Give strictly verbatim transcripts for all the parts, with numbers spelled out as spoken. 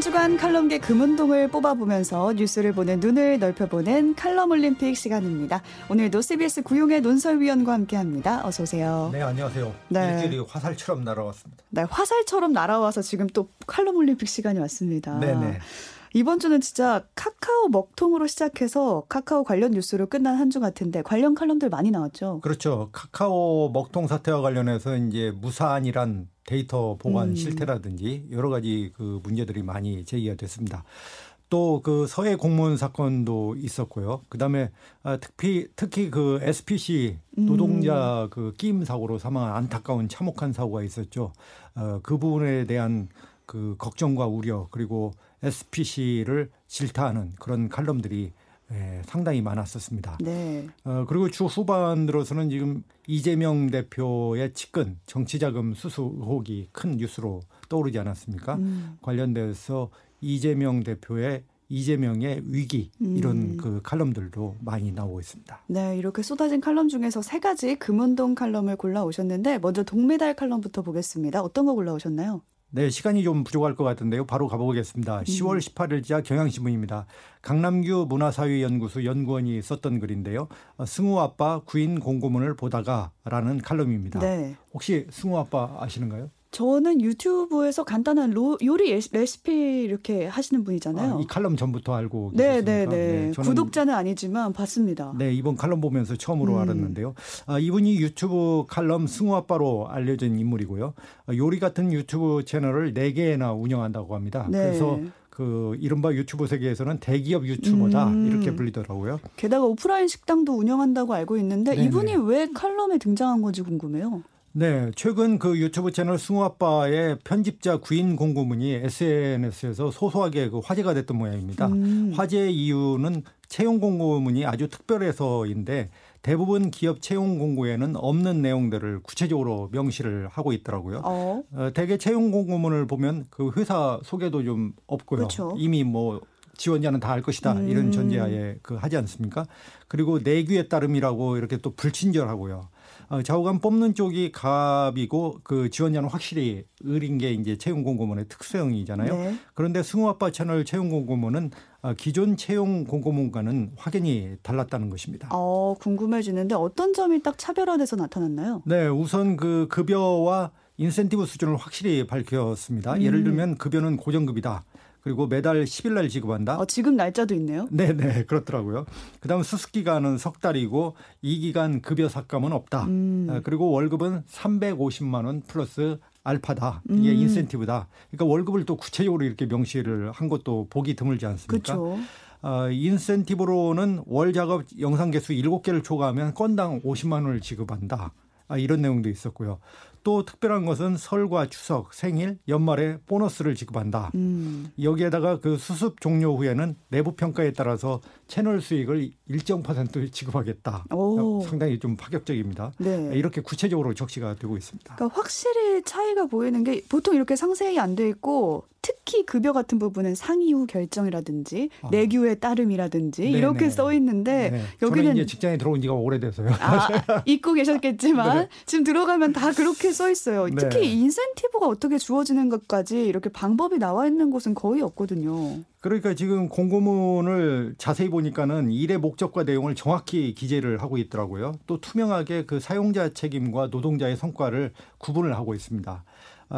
한 주간 칼럼계 금운동을 뽑아보면서 뉴스를 보는 눈을 넓혀보는 칼럼 올림픽 시간입니다. 오늘도 씨비에스 구용의 논설위원과 함께합니다. 어서 오세요. 네, 안녕하세요. 네. 일주일이 화살처럼 날아왔습니다. 네, 화살처럼 날아와서 지금 또 칼럼 올림픽 시간이 왔습니다. 네네. 이번 주는 진짜 카카오 먹통으로 시작해서 카카오 관련 뉴스로 끝난 한 주 같은데 관련 칼럼들 많이 나왔죠. 그렇죠. 카카오 먹통 사태와 관련해서 이제 무사안이란 데이터 보관 음. 실태라든지 여러 가지 그 문제들이 많이 제기가 됐습니다. 또 그 서해 공무원 사건도 있었고요. 그다음에 특히 특히 그 에스피씨 노동자 음. 그 끼임 사고로 사망한 안타까운 참혹한 사고가 있었죠. 어, 그 부분에 대한 그 걱정과 우려 그리고 에스피씨를 질타하는 그런 칼럼들이 예, 상당히 많았었습니다. 네. 어, 그리고 주 후반 들어서는 지금 이재명 대표의 측근 정치자금 수수 의혹이 큰 뉴스로 떠오르지 않았습니까? 음. 관련돼서 이재명 대표의 이재명의 위기 이런 음. 그 칼럼들도 많이 나오고 있습니다. 네, 이렇게 쏟아진 칼럼 중에서 세 가지 금운동 칼럼을 골라오셨는데 먼저 동메달 칼럼부터 보겠습니다. 어떤 거 골라오셨나요? 네, 시간이 좀 부족할 것 같은데요. 바로 가보겠습니다. 시월 십팔일자 경향신문입니다. 강남규 문화사회연구소 연구원이 썼던 글인데요. 승우 아빠 구인 공고문을 보다가라는 칼럼입니다. 네. 혹시 승우 아빠 아시는가요? 저는 유튜브에서 간단한 로, 요리 레시피 이렇게 하시는 분이잖아요. 아, 이 칼럼 전부터 알고 계셨습니까? 네, 네, 네. 저는 구독자는 아니지만 봤습니다. 네, 이번 칼럼 보면서 처음으로 음. 알았는데요. 아, 이분이 유튜브 칼럼 승우 아빠로 알려진 인물이고요. 아, 요리 같은 유튜브 채널을 네 개나 운영한다고 합니다. 네. 그래서 그 이른바 유튜브 세계에서는 대기업 유튜버다 음. 이렇게 불리더라고요. 게다가 오프라인 식당도 운영한다고 알고 있는데 네네. 이분이 왜 칼럼에 등장한 건지 궁금해요. 네, 최근 그 유튜브 채널 승우아빠의 편집자 구인 공고문이 에스엔에스에서 소소하게 그 화제가 됐던 모양입니다. 음. 화제의 이유는 채용 공고문이 아주 특별해서인데 대부분 기업 채용 공고에는 없는 내용들을 구체적으로 명시를 하고 있더라고요. 어. 어, 대개 채용 공고문을 보면 그 회사 소개도 좀 없고요. 그쵸. 이미 뭐 지원자는 다 알 것이다 음. 이런 전제하에 그 하지 않습니까? 그리고 내규에 따름이라고 이렇게 또 불친절하고요. 좌우간 뽑는 쪽이 갑이고 그 지원자는 확실히 을인 게 이제 채용 공고문의 특성이잖아요. 네. 그런데 승우 아빠 채널 채용 공고문은 기존 채용 공고문과는 확연히 달랐다는 것입니다. 어, 궁금해지는데 어떤 점이 딱 차별화돼서 나타났나요? 네, 우선 그 급여와 인센티브 수준을 확실히 밝혔습니다. 음. 예를 들면 급여는 고정급이다. 그리고 매달 십일 날 지급한다. 어, 지급 날짜도 있네요. 네네 그렇더라고요. 그다음 수습기간은 석 달이고 이 기간 급여 삭감은 없다. 음. 그리고 월급은 삼백오십만 원 플러스 알파다. 이게 음. 인센티브다. 그러니까 월급을 또 구체적으로 이렇게 명시를 한 것도 보기 드물지 않습니까? 그렇죠. 어, 인센티브로는 월 작업 영상 개수 일곱 개를 초과하면 건당 오십만 원을 지급한다. 아, 이런 내용도 있었고요. 또 특별한 것은 설과 추석, 생일, 연말에 보너스를 지급한다. 음. 여기에다가 그 수습 종료 후에는 내부 평가에 따라서 채널 수익을 일정 퍼센트 지급하겠다. 오. 상당히 좀 파격적입니다. 네. 이렇게 구체적으로 적시가 되고 있습니다. 그러니까 확실히 차이가 보이는 게 보통 이렇게 상세히 안 돼 있고 특히 급여 같은 부분은 상의 후 결정이라든지 아. 내규에 따름이라든지 네네. 이렇게 써 있는데 네네. 여기는 저는 이제 직장에 들어온 지가 오래돼서요. 아, 잊고 계셨겠지만 네. 지금 들어가면 다 그렇게 써 있어요. 네. 특히 인센티브가 어떻게 주어지는 것까지 이렇게 방법이 나와 있는 곳은 거의 없거든요. 그러니까 지금 공고문을 자세히 보니까는 일의 목적과 내용을 정확히 기재를 하고 있더라고요. 또 투명하게 그 사용자 책임과 노동자의 성과를 구분을 하고 있습니다.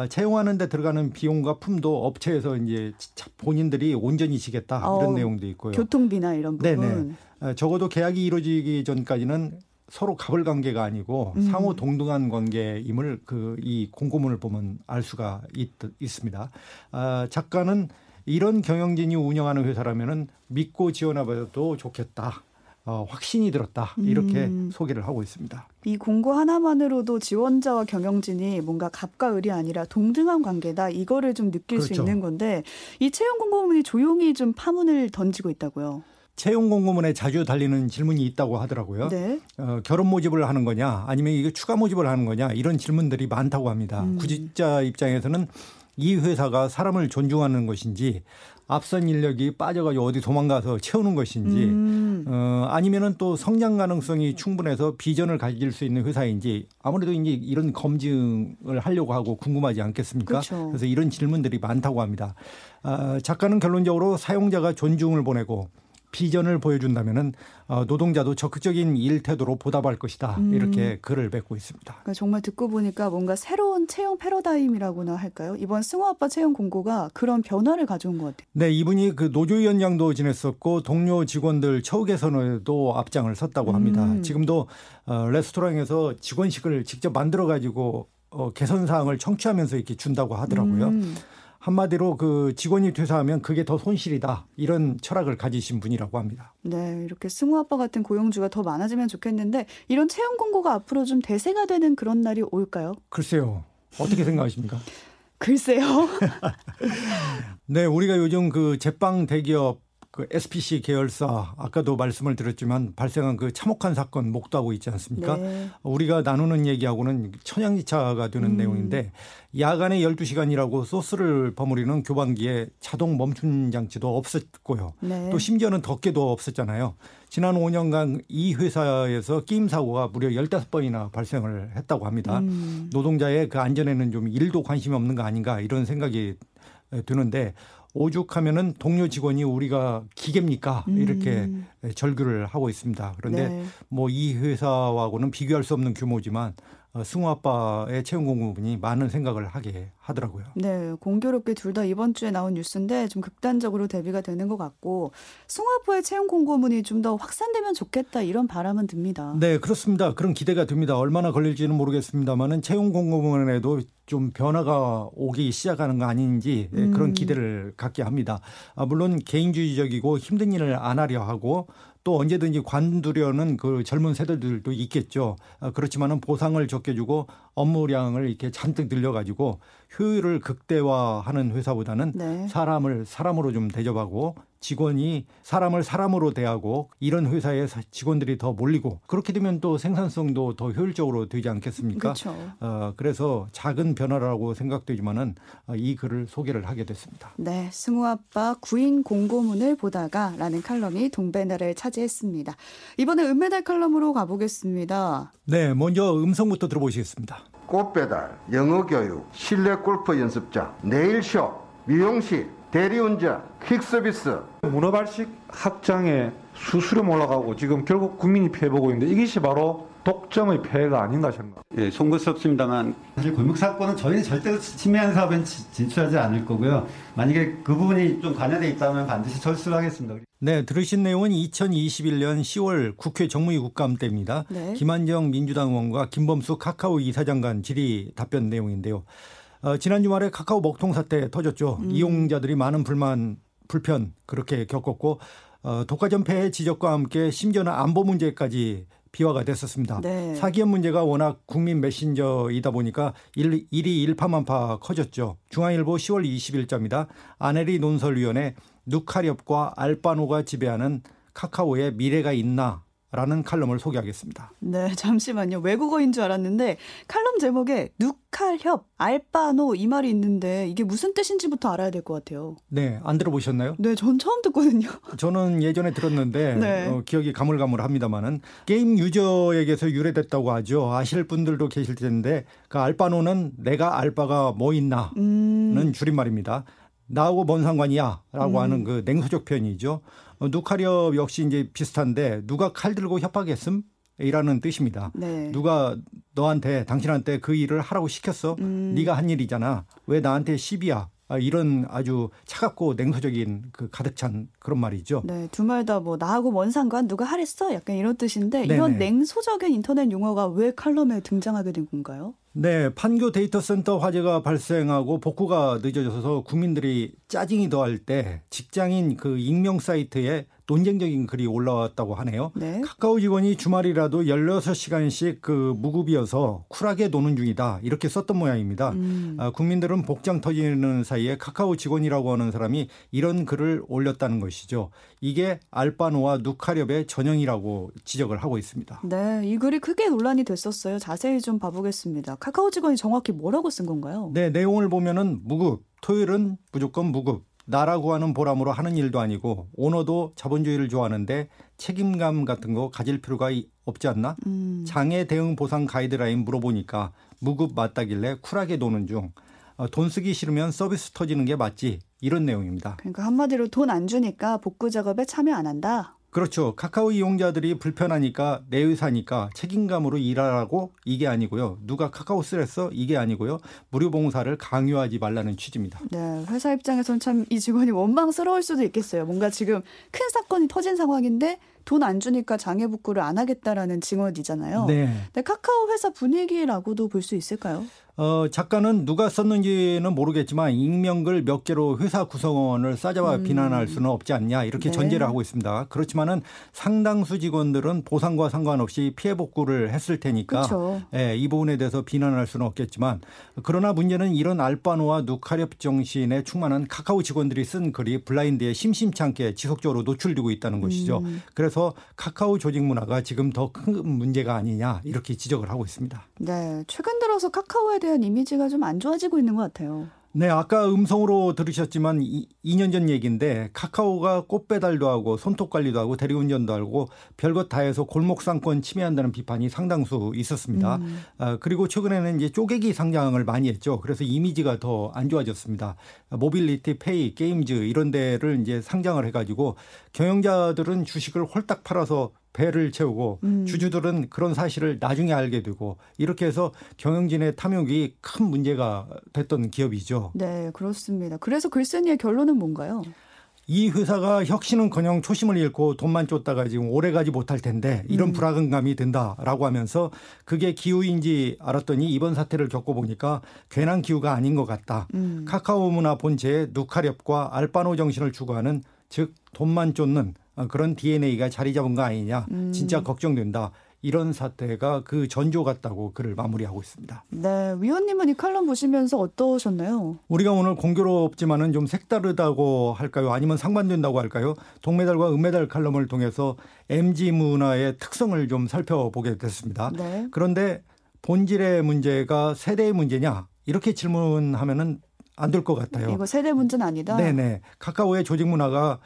채용하는 데 들어가는 비용과 품도 업체에서 이제 본인들이 온전히 지겠다 이런 어, 내용도 있고요. 교통비나 이런 부분. 네네. 적어도 계약이 이루어지기 전까지는 서로 갑을 관계가 아니고 음. 상호 동등한 관계임을 그 이 공고문을 보면 알 수가 있, 있습니다. 아, 작가는 이런 경영진이 운영하는 회사라면은 믿고 지원해봐도 좋겠다. 어, 확신이 들었다 이렇게 음. 소개를 하고 있습니다. 이 공고 하나만으로도 지원자와 경영진이 뭔가 갑과 을이 아니라 동등한 관계다 이거를 좀 느낄 그렇죠. 수 있는 건데 이 채용 공고문이 조용히 좀 파문을 던지고 있다고요. 채용 공고문에 자주 달리는 질문이 있다고 하더라고요. 네. 어, 결혼 모집을 하는 거냐 아니면 이거 추가 모집을 하는 거냐 이런 질문들이 많다고 합니다. 음. 구직자 입장에서는 이 회사가 사람을 존중하는 것인지 앞선 인력이 빠져가지고 어디 도망가서 채우는 것인지 음. 어, 아니면은 또 성장 가능성이 충분해서 비전을 가질 수 있는 회사인지 아무래도 이제 이런 검증을 하려고 하고 궁금하지 않겠습니까? 그렇죠. 그래서 이런 질문들이 많다고 합니다. 어, 작가는 결론적으로 사용자가 존중을 보내고 비전을 보여준다면은 노동자도 적극적인 일태도로 보답할 것이다. 이렇게 음. 글을 맺고 있습니다. 그러니까 정말 듣고 보니까 뭔가 새로운 채용 패러다임이라고나 할까요? 이번 승우 아빠 채용 공고가 그런 변화를 가져온 것 같아요. 네, 이분이 그 노조위원장도 지냈었고 동료 직원들 처우 개선에도 앞장을 섰다고 합니다. 음. 지금도 레스토랑에서 직원식을 직접 만들어 가지고 개선 사항을 청취하면서 이렇게 준다고 하더라고요. 음. 한마디로 그 직원이 퇴사하면 그게 더 손실이다. 이런 철학을 가지신 분이라고 합니다. 네, 이렇게 승우 아빠 같은 고용주가 더 많아지면 좋겠는데 이런 채용 공고가 앞으로 좀 대세가 되는 그런 날이 올까요? 글쎄요. 어떻게 생각하십니까? 글쎄요. 네, 우리가 요즘 그 제빵 대기업 그 에스피씨 계열사 아까도 말씀을 드렸지만 발생한 그 참혹한 사건 목도하고 있지 않습니까? 네. 우리가 나누는 얘기하고는 천양지차가 되는 음. 내용인데 야간에 열두 시간이라고 소스를 버무리는 교반기에 자동 멈춤 장치도 없었고요. 네. 또 심지어는 덮개도 없었잖아요. 지난 오 년간 이 회사에서 끼임 사고가 무려 열다섯 번이나 발생을 했다고 합니다. 음. 노동자의 그 안전에는 좀 일도 관심이 없는 거 아닌가 이런 생각이 드는데 오죽하면은 동료 직원이 우리가 기계입니까? 이렇게 음. 절규를 하고 있습니다. 그런데 네. 뭐 이 회사하고는 비교할 수 없는 규모지만 승우 아빠의 채용 공고분이 많은 생각을 하게 하더라고요. 네, 공교롭게 둘 다 이번 주에 나온 뉴스인데 좀 극단적으로 대비가 되는 것 같고 승우 아빠의 채용 공고문이 좀 더 확산되면 좋겠다 이런 바람은 듭니다. 네, 그렇습니다. 그런 기대가 듭니다. 얼마나 걸릴지는 모르겠습니다만은 채용 공고문에도 좀 변화가 오기 시작하는 거 아닌지 음. 그런 기대를 갖게 합니다. 아, 물론 개인주의적이고 힘든 일을 안 하려 하고 또 언제든지 관두려는 그 젊은 세대들도 있겠죠. 그렇지만은 보상을 적게 주고 업무량을 이렇게 잔뜩 늘려가지고 효율을 극대화하는 회사보다는 네. 사람을 사람으로 좀 대접하고 직원이 사람을 사람으로 대하고 이런 회사에 직원들이 더 몰리고 그렇게 되면 또 생산성도 더 효율적으로 되지 않겠습니까? 그렇죠. 어, 그래서 작은 변화라고 생각되지만은 이 글을 소개를 하게 됐습니다. 네, 승우 아빠 구인 공고문을 보다가라는 칼럼이 동배나를 차지했습니다. 이번에 은메달 칼럼으로 가보겠습니다. 네, 먼저 음성부터 들어보시겠습니다. 꽃배달, 영어교육, 실내 골프 연습장, 네일숍, 미용실, 대리운전, 퀵서비스. 문어발식 학장에 수수료 올라가고 지금 결국 국민이 피해보고 있는데 이것이 바로 독점의 폐해가 아닌가 생각. 예, 송구스럽습니다만 사실 골목사건은 저희는 절대로 침해한 사업엔 진출하지 않을 거고요. 만약에 그 부분이 좀 관여돼 있다면 반드시 철수를 하겠습니다. 네, 들으신 내용은 이천이십일 년 시월 국회 정무위 국감 때입니다. 네. 김한정 민주당 의원과 김범수 카카오 이사장 간 질의 답변 내용인데요. 어, 지난 주말에 카카오 먹통 사태 터졌죠. 음. 이용자들이 많은 불만, 불편 그렇게 겪었고 어, 독과점 폐해 지적과 함께 심지어는 안보 문제까지 비화가 됐었습니다. 네. 사기업 문제가 워낙 국민 메신저이다 보니까 일, 일이 일파만파 커졌죠. 중앙일보 시월 이십일자입니다. 안혜리 논설위원회 누카렵과 알바노가 지배하는 카카오의 미래가 있나? 라는 칼럼을 소개하겠습니다. 네, 잠시만요. 외국어인 줄 알았는데 칼럼 제목에 누칼협, 알바노 이 말이 있는데 이게 무슨 뜻인지부터 알아야 될 것 같아요. 네, 안 들어보셨나요? 네, 전 처음 듣거든요. 저는 예전에 들었는데 네. 어, 기억이 가물가물합니다만은 게임 유저에게서 유래됐다고 하죠. 아실 분들도 계실 텐데 그 알바노는 내가 알바가 뭐 있나는 음. 줄임말입니다. 나하고 뭔 상관이야라고 음. 하는 그 냉소적 표현이죠. 누카렵 역시 이제 비슷한데 누가 칼 들고 협박했음? 이라는 뜻입니다. 네. 누가 너한테 당신한테 그 일을 하라고 시켰어? 음. 네가 한 일이잖아. 왜 나한테 시비야? 이런 아주 차갑고 냉소적인 그 가득 찬 그런 말이죠. 네, 두 말 다 뭐 나하고 뭔 상관 누가 하랬어? 약간 이런 뜻인데 네네. 이런 냉소적인 인터넷 용어가 왜 칼럼에 등장하게 된 건가요? 네, 판교 데이터센터 화재가 발생하고 복구가 늦어져서 국민들이 짜증이 더할 때 직장인 그 익명 사이트에 논쟁적인 글이 올라왔다고 하네요. 네. 카카오 직원이 주말이라도 열여섯 시간씩 그 무급이어서 쿨하게 노는 중이다. 이렇게 썼던 모양입니다. 음. 아, 국민들은 복장 터지는 사이에 카카오 직원이라고 하는 사람이 이런 글을 올렸다는 것이죠. 이게 알바노와 누카렵의 전형이라고 지적을 하고 있습니다. 네, 이 글이 크게 논란이 됐었어요. 자세히 좀 봐보겠습니다. 카카오 직원이 정확히 뭐라고 쓴 건가요? 네, 내용을 보면은 무급. 토요일은 무조건 무급. 나라고 하는 보람으로 하는 일도 아니고 오너도 자본주의를 좋아하는데 책임감 같은 거 가질 필요가 없지 않나? 음. 장애 대응 보상 가이드라인 물어보니까 무급 맞다길래 쿨하게 노는 중. 돈 쓰기 싫으면 서비스 터지는 게 맞지. 이런 내용입니다. 그러니까 한마디로 돈 안 주니까 복구 작업에 참여 안 한다. 그렇죠. 카카오 이용자들이 불편하니까 내 회사니까 책임감으로 일하라고 이게 아니고요. 누가 카카오 쓰랬어? 이게 아니고요. 무료 봉사를 강요하지 말라는 취지입니다. 네, 회사 입장에선 참 이 직원이 원망스러울 수도 있겠어요. 뭔가 지금 큰 사건이 터진 상황인데 돈 안 주니까 장애 복구를 안 하겠다라는 증언이잖아요. 네. 근데 카카오 회사 분위기라고도 볼 수 있을까요? 어, 작가는 누가 썼는지는 모르겠지만 익명글 몇 개로 회사 구성원을 싸잡아 음. 비난할 수는 없지 않냐 이렇게 네. 전제를 하고 있습니다. 그렇지만은 상당수 직원들은 보상과 상관없이 피해 복구를 했을 테니까 예, 이 부분에 대해서 비난할 수는 없겠지만 그러나 문제는 이런 알바노와 누카렵 정신에 충만한 카카오 직원들이 쓴 글이 블라인드에 심심찮게 지속적으로 노출되고 있다는 것이죠. 음. 그래서 카카오 조직 문화가 지금 더 큰 문제가 아니냐 이렇게 지적을 하고 있습니다. 네, 최근 들어서 카카오에 대한 이미지가 좀 안 좋아지고 있는 것 같아요. 네, 아까 음성으로 들으셨지만 이 년 전 얘기인데 카카오가 꽃 배달도 하고 손톱 관리도 하고 대리운전도 하고 별것 다 해서 골목상권 침해한다는 비판이 상당수 있었습니다. 음. 아, 그리고 최근에는 이제 쪼개기 상장을 많이 했죠. 그래서 이미지가 더 안 좋아졌습니다. 모빌리티, 페이, 게임즈 이런 데를 이제 상장을 해가지고 경영자들은 주식을 홀딱 팔아서 배를 채우고 음. 주주들은 그런 사실을 나중에 알게 되고 이렇게 해서 경영진의 탐욕이 큰 문제가 됐던 기업이죠. 네, 그렇습니다. 그래서 글쓴이의 결론은 뭔가요? 이 회사가 혁신은커녕 초심을 잃고 돈만 쫓다가 지금 오래가지 못할 텐데 이런 음. 불안감이 든다라고 하면서 그게 기우인지 알았더니 이번 사태를 겪어보니까 괜한 기우가 아닌 것 같다. 음. 카카오 문화 본체의 누카렵과 알바노 정신을 추구하는 즉 돈만 쫓는 그런 디엔에이가 자리 잡은 거 아니냐. 진짜 걱정된다. 이런 사태가 그 전조 같다고 글을 마무리하고 있습니다. 네, 위원님은 이 칼럼 보시면서 어떠셨나요? 우리가 오늘 공교롭지만은 좀 색다르다고 할까요? 아니면 상반된다고 할까요? 동메달과 은메달 칼럼을 통해서 엠지 문화의 특성을 좀 살펴보게 됐습니다. 네. 그런데 본질의 문제가 세대의 문제냐? 이렇게 질문하면은 안 될 것 같아요. 이거 세대 문제는 아니다. 네네. 카카오의 조직 문화가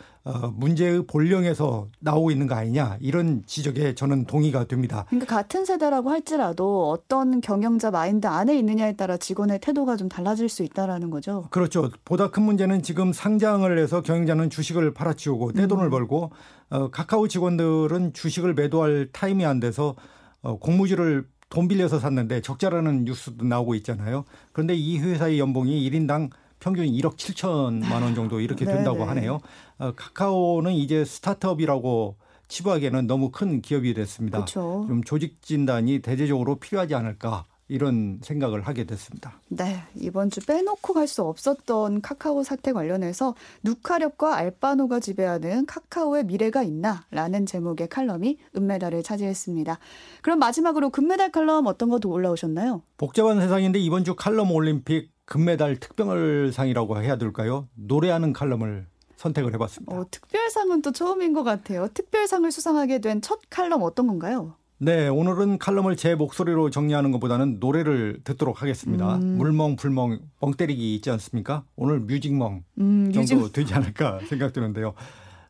문제의 본령에서 나오고 있는 거 아니냐 이런 지적에 저는 동의가 됩니다. 그러니까 같은 세대라고 할지라도 어떤 경영자 마인드 안에 있느냐에 따라 직원의 태도가 좀 달라질 수 있다라는 거죠. 그렇죠. 보다 큰 문제는 지금 상장을 해서 경영자는 주식을 팔아치우고 떼돈을 음. 벌고 어, 카카오 직원들은 주식을 매도할 타임이 안 돼서 어, 공무주를 돈 빌려서 샀는데 적자라는 뉴스도 나오고 있잖아요. 그런데 이 회사의 연봉이 일 인당 평균 일억 칠천만 원 정도 이렇게 된다고 하네요. 어, 카카오는 이제 스타트업이라고 치부하기에는 너무 큰 기업이 됐습니다. 그쵸. 좀 조직 진단이 대대적으로 필요하지 않을까 이런 생각을 하게 됐습니다. 네, 이번 주 빼놓고 갈 수 없었던 카카오 사태 관련해서 누카렵과 알바노가 지배하는 카카오의 미래가 있나라는 제목의 칼럼이 은메달을 차지했습니다. 그럼 마지막으로 금메달 칼럼 어떤 것도 올라오셨나요? 복잡한 세상인데 이번 주 칼럼 올림픽 금메달 특별상이라고 해야 될까요? 노래하는 칼럼을 선택을 해봤습니다. 어, 특별상은 또 처음인 것 같아요. 특별상을 수상하게 된 첫 칼럼 어떤 건가요? 네, 오늘은 칼럼을 제 목소리로 정리하는 것보다는 노래를 듣도록 하겠습니다. 음. 물멍불멍 멍때리기 있지 않습니까? 오늘 뮤직멍 음, 정도 뮤직... 되지 않을까 생각되는데요.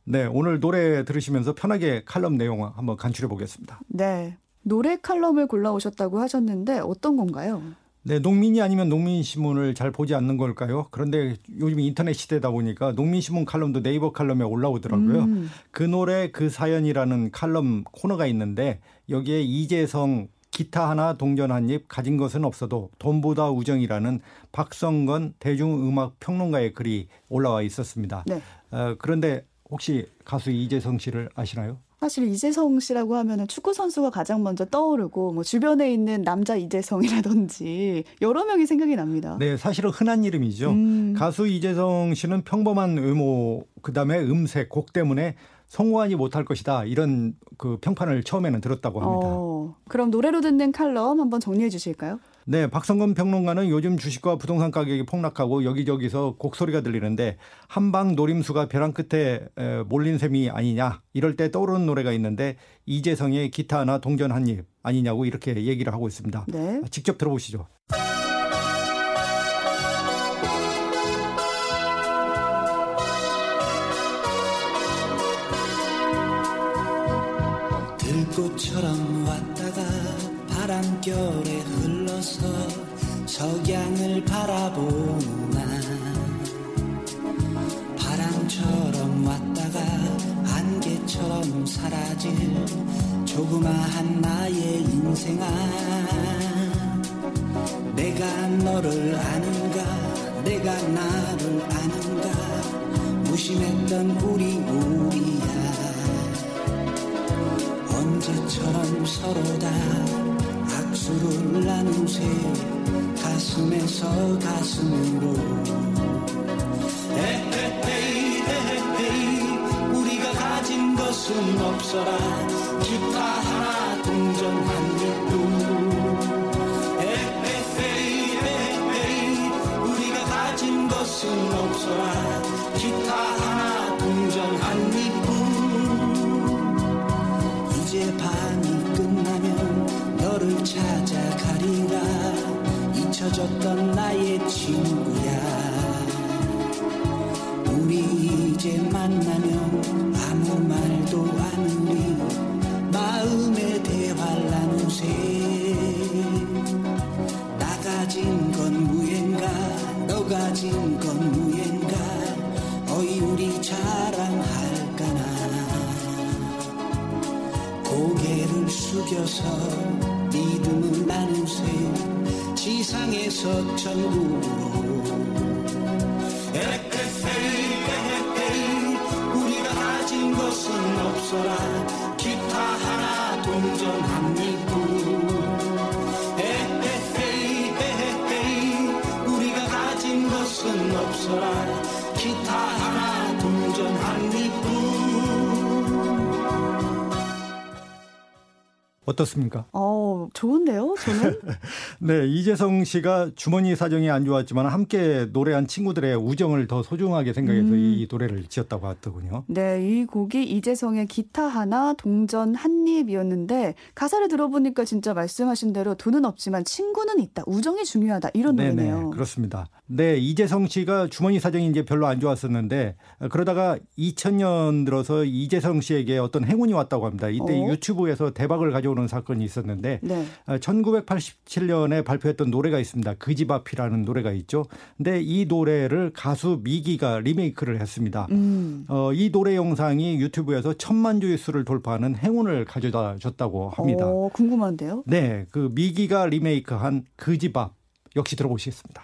네, 오늘 노래 들으시면서 편하게 칼럼 내용 한번 간추려 보겠습니다. 네, 노래 칼럼을 골라오셨다고 하셨는데 어떤 건가요? 네, 농민이 아니면 농민신문을 잘 보지 않는 걸까요? 그런데 요즘 인터넷 시대다 보니까 농민신문 칼럼도 네이버 칼럼에 올라오더라고요. 음. 그 노래 그 사연이라는 칼럼 코너가 있는데 여기에 이재성 기타 하나 동전 한 입 가진 것은 없어도 돈보다 우정이라는 박성건 대중음악평론가의 글이 올라와 있었습니다. 네. 어, 그런데 혹시 가수 이재성 씨를 아시나요? 사실 이재성 씨라고 하면 축구 선수가 가장 먼저 떠오르고 뭐 주변에 있는 남자 이재성이라든지 여러 명이 생각이 납니다. 네, 사실은 흔한 이름이죠. 음. 가수 이재성 씨는 평범한 외모 그다음에 음색, 곡 때문에 성공하지 못할 것이다 이런 그 평판을 처음에는 들었다고 합니다. 어, 그럼 노래로 듣는 칼럼 한번 정리해 주실까요? 네, 박성건 평론가는 요즘 주식과 부동산 가격이 폭락하고 여기저기서 곡소리가 들리는데 한방 노림수가 벼랑 끝에 몰린 셈이 아니냐 이럴 때 떠오르는 노래가 있는데 이재성의 기타 하나 동전 한 입 아니냐고 이렇게 얘기를 하고 있습니다. 네. 직접 들어보시죠. 불꽃처럼 왔다가 바람결에 흘러서 석양을 바라보는 나 바람처럼 왔다가 안개처럼 사라질 조그마한 나의 인생아 내가 너를 아는가 내가 나를 아는가 무심했던 우리 우리야 언제처럼 서로 다 악수를 나눈 새 가슴에서 가슴으로 에헤헤이 에헤헤이 우리가 가진 것은 없어라 기타 하나 동전한 개뿐 에헤헤이 에헤헤이 우리가 가진 것은 없어라 기타 하나 동전한 개뿐 이제 밤이 끝나면 너를 찾아가리라 잊혀졌던 나의 친구야 우리 이제 만나면 아무 말도 안으리 마음의 대화를 나누세 나 가진 건 무엔가 너 가진 건 무엔가 어이 우리 자랑할까나 고개를 숙여서 믿음을 나누세요 지상에서 천국으로 에헤헤이 우리가 가진 것은 없어라 기타 하나 동전 한 입구 에헤헤이 우리가 가진 것은 없어라 기타 하나 동전 한 입구 어떻습니까? 어, 좋은데요, 저는? 네, 이재성 씨가 주머니 사정이 안 좋았지만 함께 노래한 친구들의 우정을 더 소중하게 생각해서 음. 이 노래를 지었다고 하더군요. 네, 이 곡이 이재성의 기타 하나, 동전 한 입이었는데 가사를 들어보니까 진짜 말씀하신 대로 돈은 없지만 친구는 있다, 우정이 중요하다 이런 네네, 노래네요. 그렇습니다. 네, 이재성 씨가 주머니 사정이 이제 별로 안 좋았었는데 그러다가 이천 년 들어서 이재성 씨에게 어떤 행운이 왔다고 합니다. 이때 어? 유튜브에서 대박을 가져온 사건이 있었는데 네. 천구백팔십칠 년에 발표했던 노래가 있습니다. 그 집 앞이라는 노래가 있죠. 근데 이 노래를 가수 미기가 리메이크를 했습니다. 음. 어, 이 노래 영상이 유튜브에서 천만 조회수를 돌파하는 행운을 가져다 줬다고 합니다. 오, 궁금한데요? 네, 그 미기가 리메이크한 그 집 앞 역시 들어보시겠습니다.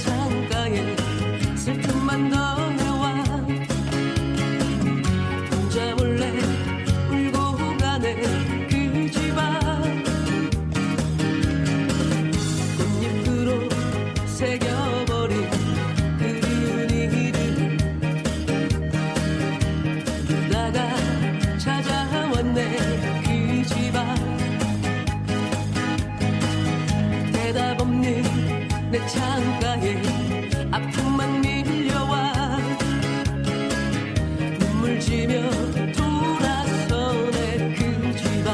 창가에 슬픔만 더해와 혼자 몰래 울고 가네 그 집 앞 꽃잎으로 새겨버린 그리운 이름 그러다가 찾아왔네 그 집 앞 대답 없는 내 창가에 아픔만 밀려와 눈물 지며 돌아서네 그 집 앞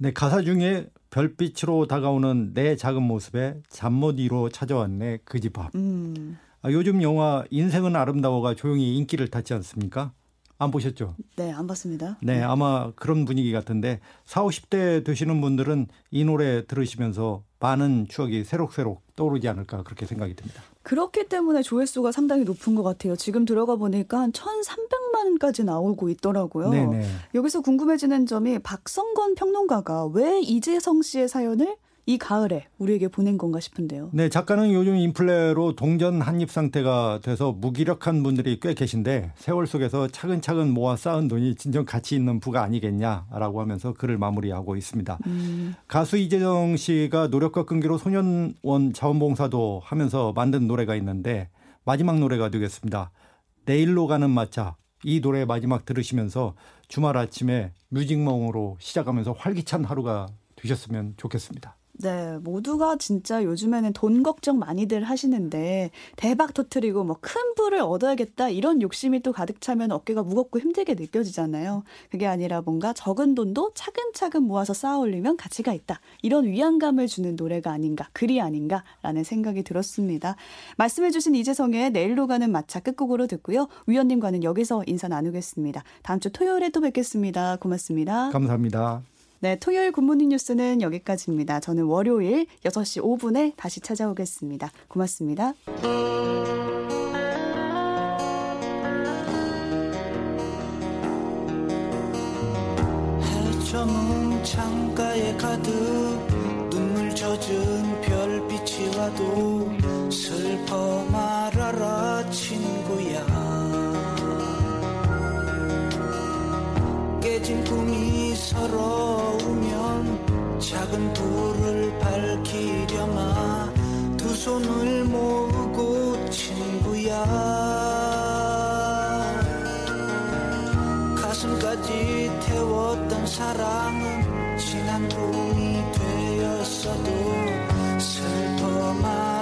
네, 가사 중에 별빛으로 다가오는 내 작은 모습에 잠 못 이루어 찾아왔네 그 집 앞. 음. 아, 요즘 영화 인생은 아름다워가 조용히 인기를 탔지 않습니까? 안 보셨죠? 네, 안 봤습니다. 네, 아마 그런 분위기 같은데 사오십 대 되시는 분들은 이 노래 들으시면서 많은 추억이 새록새록 떠오르지 않을까 그렇게 생각이 듭니다. 그렇기 때문에 조회수가 상당히 높은 것 같아요. 지금 들어가 보니까 한 천삼백만까지 나오고 있더라고요. 네네. 여기서 궁금해지는 점이 박성건 평론가가 왜 이재성 씨의 사연을 이 가을에 우리에게 보낸 건가 싶은데요. 네, 작가는 요즘 인플레로 동전 한입 상태가 돼서 무기력한 분들이 꽤 계신데 세월 속에서 차근차근 모아 쌓은 돈이 진정 가치 있는 부가 아니겠냐라고 하면서 글을 마무리하고 있습니다. 음. 가수 이재정 씨가 노력과 끈기로 소년원 자원봉사도 하면서 만든 노래가 있는데 마지막 노래가 되겠습니다. 내일로 가는 마차. 이 노래 마지막 들으시면서 주말 아침에 뮤직몽으로 시작하면서 활기찬 하루가 되셨으면 좋겠습니다. 네, 모두가 진짜 요즘에는 돈 걱정 많이들 하시는데 대박 터뜨리고 뭐 큰 부를 얻어야겠다 이런 욕심이 또 가득 차면 어깨가 무겁고 힘들게 느껴지잖아요. 그게 아니라 뭔가 적은 돈도 차근차근 모아서 쌓아올리면 가치가 있다. 이런 위안감을 주는 노래가 아닌가, 글이 아닌가라는 생각이 들었습니다. 말씀해 주신 이재성의 내일로 가는 마차 끝곡으로 듣고요. 위원님과는 여기서 인사 나누겠습니다. 다음 주 토요일에 또 뵙겠습니다. 고맙습니다. 감사합니다. 네, 토요일 굿모닝 뉴스는 여기까지입니다. 저는 월요일 여섯 시 오 분에 다시 찾아오겠습니다. 고맙습니다. 헤쳐문 창가에 가득 눈물 젖은 별빛이 와도 슬퍼 말아라 친구야. 깨진 꿈이 서러 작은 불을 밝히려마 두 손을 모으고 친구야 가슴까지 태웠던 사랑은 지난 봄이 되었어도 슬퍼만